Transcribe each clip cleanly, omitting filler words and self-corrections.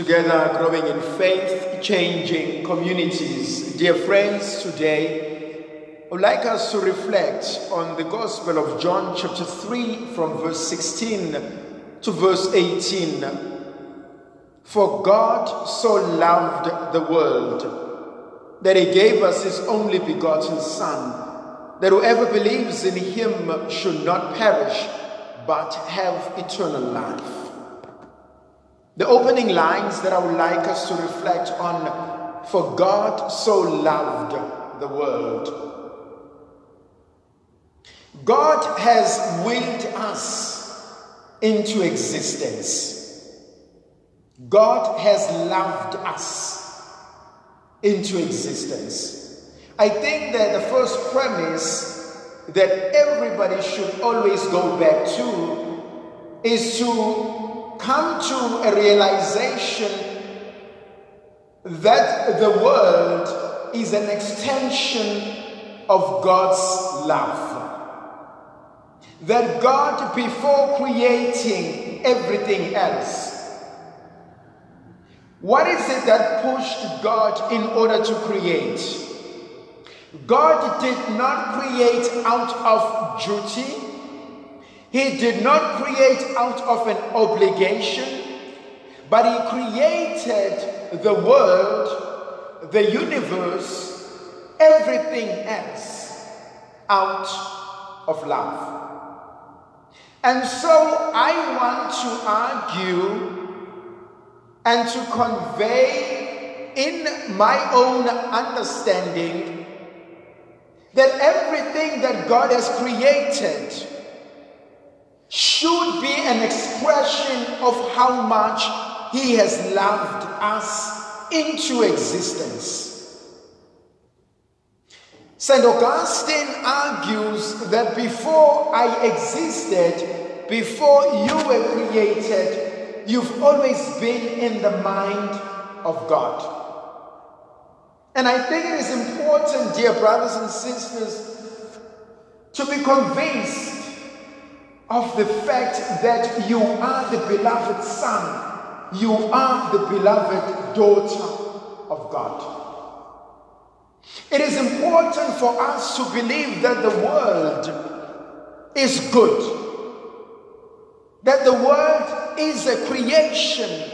Together, growing in faith, changing communities. Dear friends, today I would like us to reflect on the Gospel of John chapter 3 from verse 16 to verse 18. For God so loved the world that he gave us his only begotten Son, that whoever believes in him should not perish but have eternal life. The opening lines that I would like us to reflect on: for God so loved the world. God has willed us into existence. God has loved us into existence. I think that the first premise that everybody should always go back to is to come to a realization that the world is an extension of God's love. That God, before creating everything else, what is it that pushed God in order to create? God did not create out of duty. He did not create out of an obligation, but he created the world, the universe, everything else out of love. And so I want to argue and to convey in my own understanding that everything that God has created should be an expression of how much he has loved us into existence. St. Augustine argues that before I existed, before you were created, you've always been in the mind of God. And I think it is important, dear brothers and sisters, to be convinced of the fact that you are the beloved son, you are the beloved daughter of God. It is important for us to believe that the world is good, that the world is a creation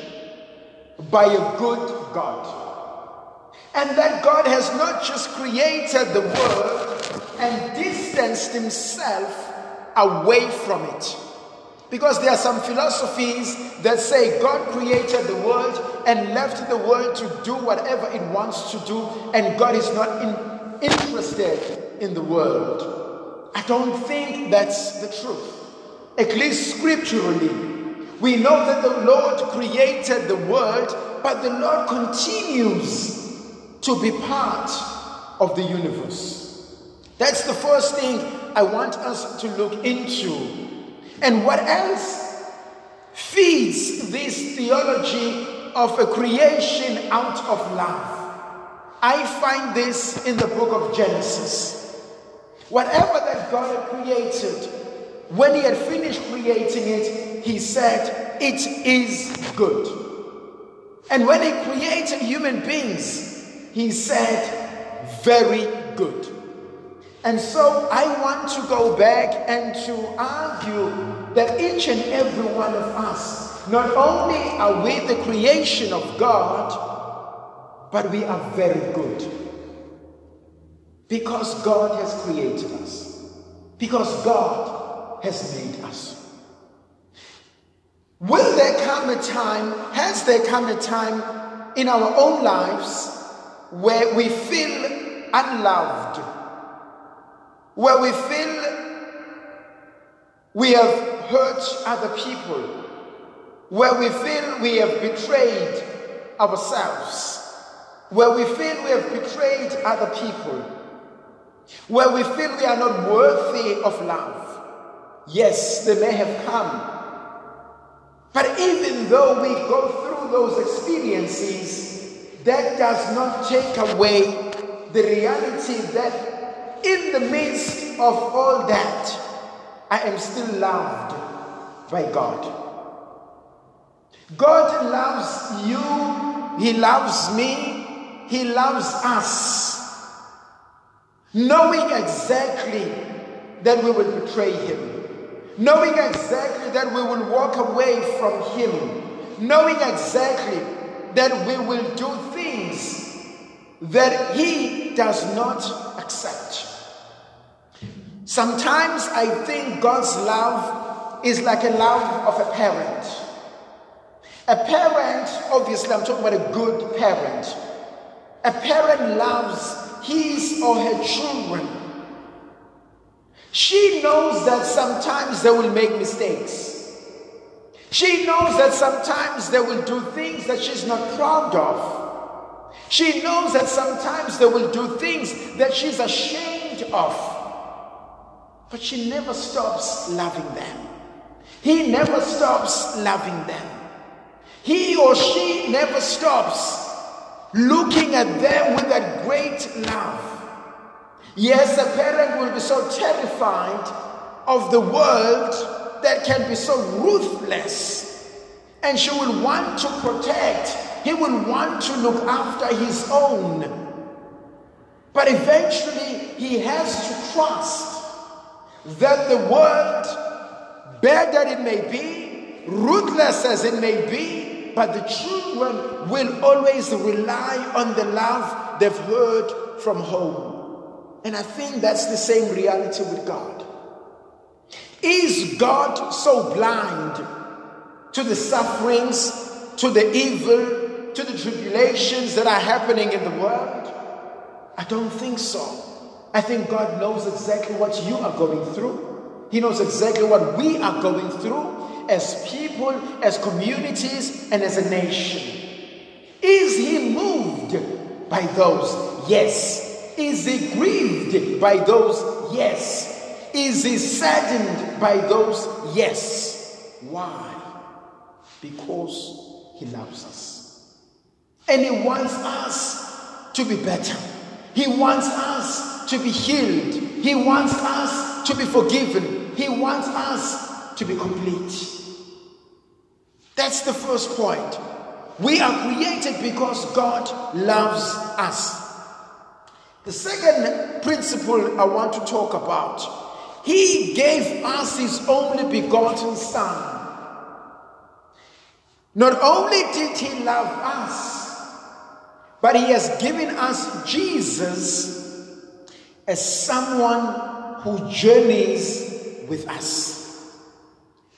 by a good God, and that God has not just created the world and distanced himself away from it. Because there are some philosophies that say God created the world and left the world to do whatever it wants to do, and God is not interested in the world. I don't think that's the truth. At least scripturally, we know that the Lord created the world, but the Lord continues to be part of the universe. That's the first thing I want us to look into. And what else feeds this theology of a creation out of love? I find this in the book of Genesis. Whatever that God had created, when he had finished creating it, he said, "It is good." And when he created human beings, he said, "Very good." And so I want to go back and to argue that each and every one of us, not only are we the creation of God, but we are very good. Because God has created us. Because God has made us. Will there come a time, has there come a time in our own lives where we feel unloved? Where we feel we have hurt other people, where we feel we have betrayed ourselves, where we feel we have betrayed other people, where we feel we are not worthy of love? Yes, they may have come. But even though we go through those experiences, that does not take away the reality that in the midst of all that, I am still loved by God. God loves you, He loves me, He loves us, knowing exactly that we will betray Him, knowing exactly that we will walk away from Him, knowing exactly that we will do things that He does not accept. Sometimes I think God's love is like a love of a parent. A parent, obviously I'm talking about a good parent. A parent loves his or her children. She knows that sometimes they will make mistakes. She knows that sometimes they will do things that she's not proud of. She knows that sometimes they will do things that she's ashamed of. But she never stops loving them. He never stops loving them. He or she never stops looking at them with that great love. Yes, a parent will be so terrified of the world that can be so ruthless. And she will want to protect. He will want to look after his own. But eventually, he has to trust that the world, bad that it may be, ruthless as it may be, but the children will always rely on the love they've heard from home. And I think that's the same reality with God. Is God so blind to the sufferings, to the evil, to the tribulations that are happening in the world? I don't think so. I think God knows exactly what you are going through. He knows exactly what we are going through. As people, as communities, and as a nation. Is He moved by those? Yes. Is He grieved by those? Yes. Is He saddened by those? Yes. Why? Because He loves us. And He wants us to be better. He wants us to be healed. He wants us to be forgiven. He wants us to be complete. That's the first point. We are created because God loves us. The second principle I want to talk about. He gave us His only begotten Son. Not only did He love us, but He has given us Jesus as someone who journeys with us.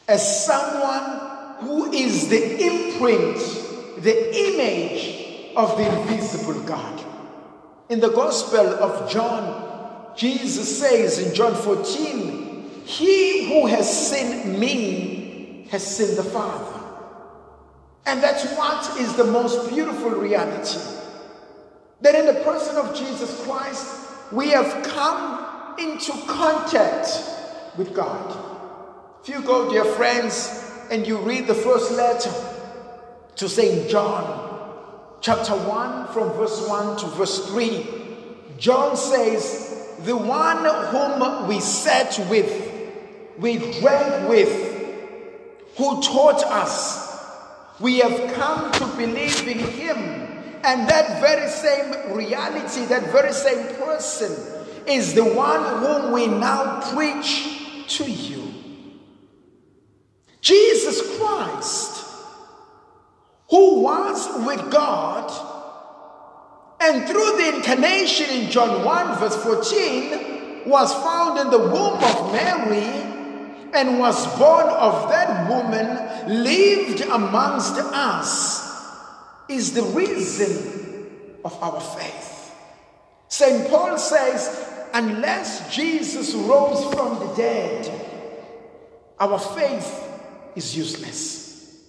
As someone who is the imprint, the image of the invisible God. In the Gospel of John, Jesus says in John 14, "He who has seen me has seen the Father." And that's what is the most beautiful reality. That in the person of Jesus Christ, we have come into contact with God. If you go, dear friends, and you read the first letter to St. John, chapter 1, from verse 1 to verse 3, John says, "The one whom we sat with, we drank with, who taught us, we have come to believe in Him." And that very same reality, that very same person is the one whom we now preach to you. Jesus Christ, who was with God, and through the incarnation in John 1 verse 14, was found in the womb of Mary, and was born of that woman, lived amongst us, is the reason of our faith. St. Paul says, unless Jesus rose from the dead, our faith is useless.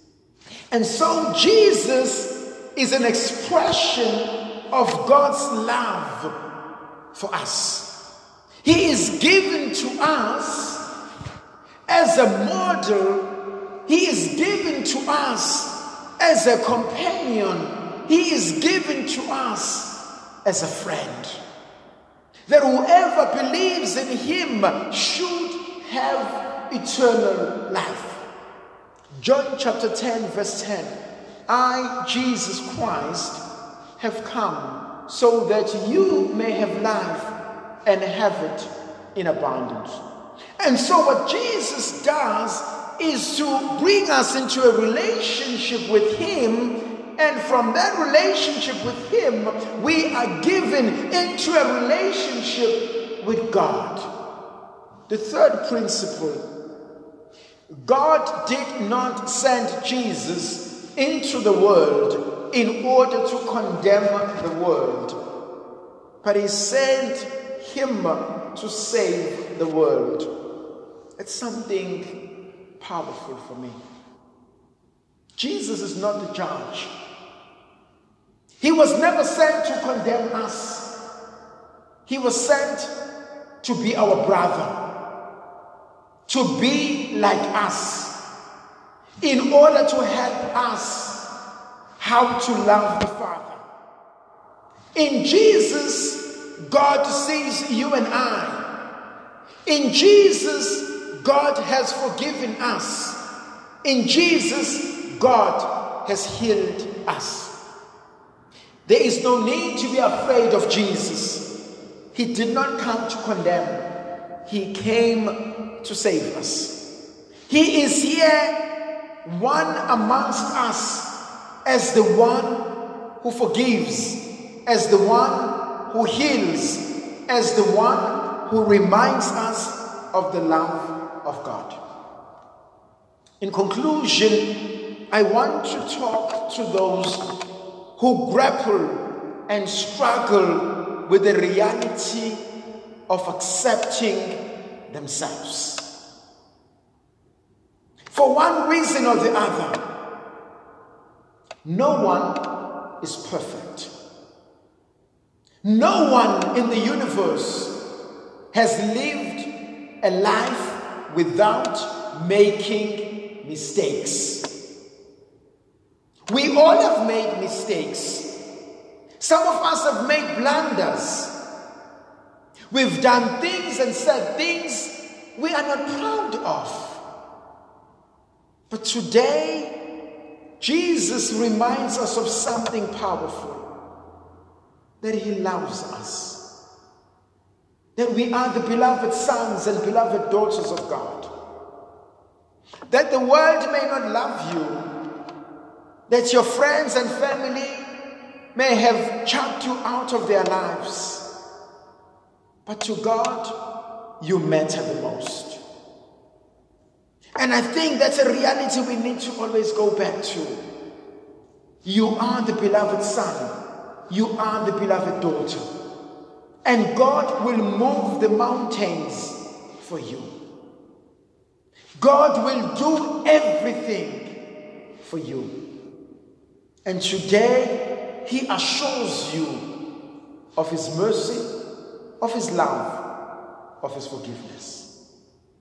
And so Jesus is an expression of God's love for us. He is given to us as a model. He is given to us as a companion. He is given to us as a friend. That whoever believes in Him should have eternal life. John chapter 10 verse 10. I, Jesus Christ, have come so that you may have life and have it in abundance. And so what Jesus does is to bring us into a relationship with Him, and from that relationship with Him, we are given into a relationship with God. The third principle, God did not send Jesus into the world in order to condemn the world, but He sent Him to save the world. It's something powerful for me. Jesus is not the judge. He was never sent to condemn us. He was sent to be our brother, to be like us, in order to help us how to love the Father. In Jesus, God sees you and I. In Jesus, God has forgiven us. In Jesus, God has healed us. There is no need to be afraid of Jesus. He did not come to condemn. He came to save us. He is here, one amongst us, as the one who forgives, as the one who heals, as the one who reminds us of the love of God. In conclusion, I want to talk to those who grapple and struggle with the reality of accepting themselves. For one reason or the other, no one is perfect. No one in the universe has lived a life without making mistakes. We all have made mistakes. Some of us have made blunders. We've done things and said things we are not proud of. But today, Jesus reminds us of something powerful. That He loves us. That we are the beloved sons and beloved daughters of God. That the world may not love you. That your friends and family may have chucked you out of their lives. But to God, you matter the most. And I think that's a reality we need to always go back to. You are the beloved son. You are the beloved daughter. And God will move the mountains for you. God will do everything for you. And today, He assures you of His mercy, of His love, of His forgiveness.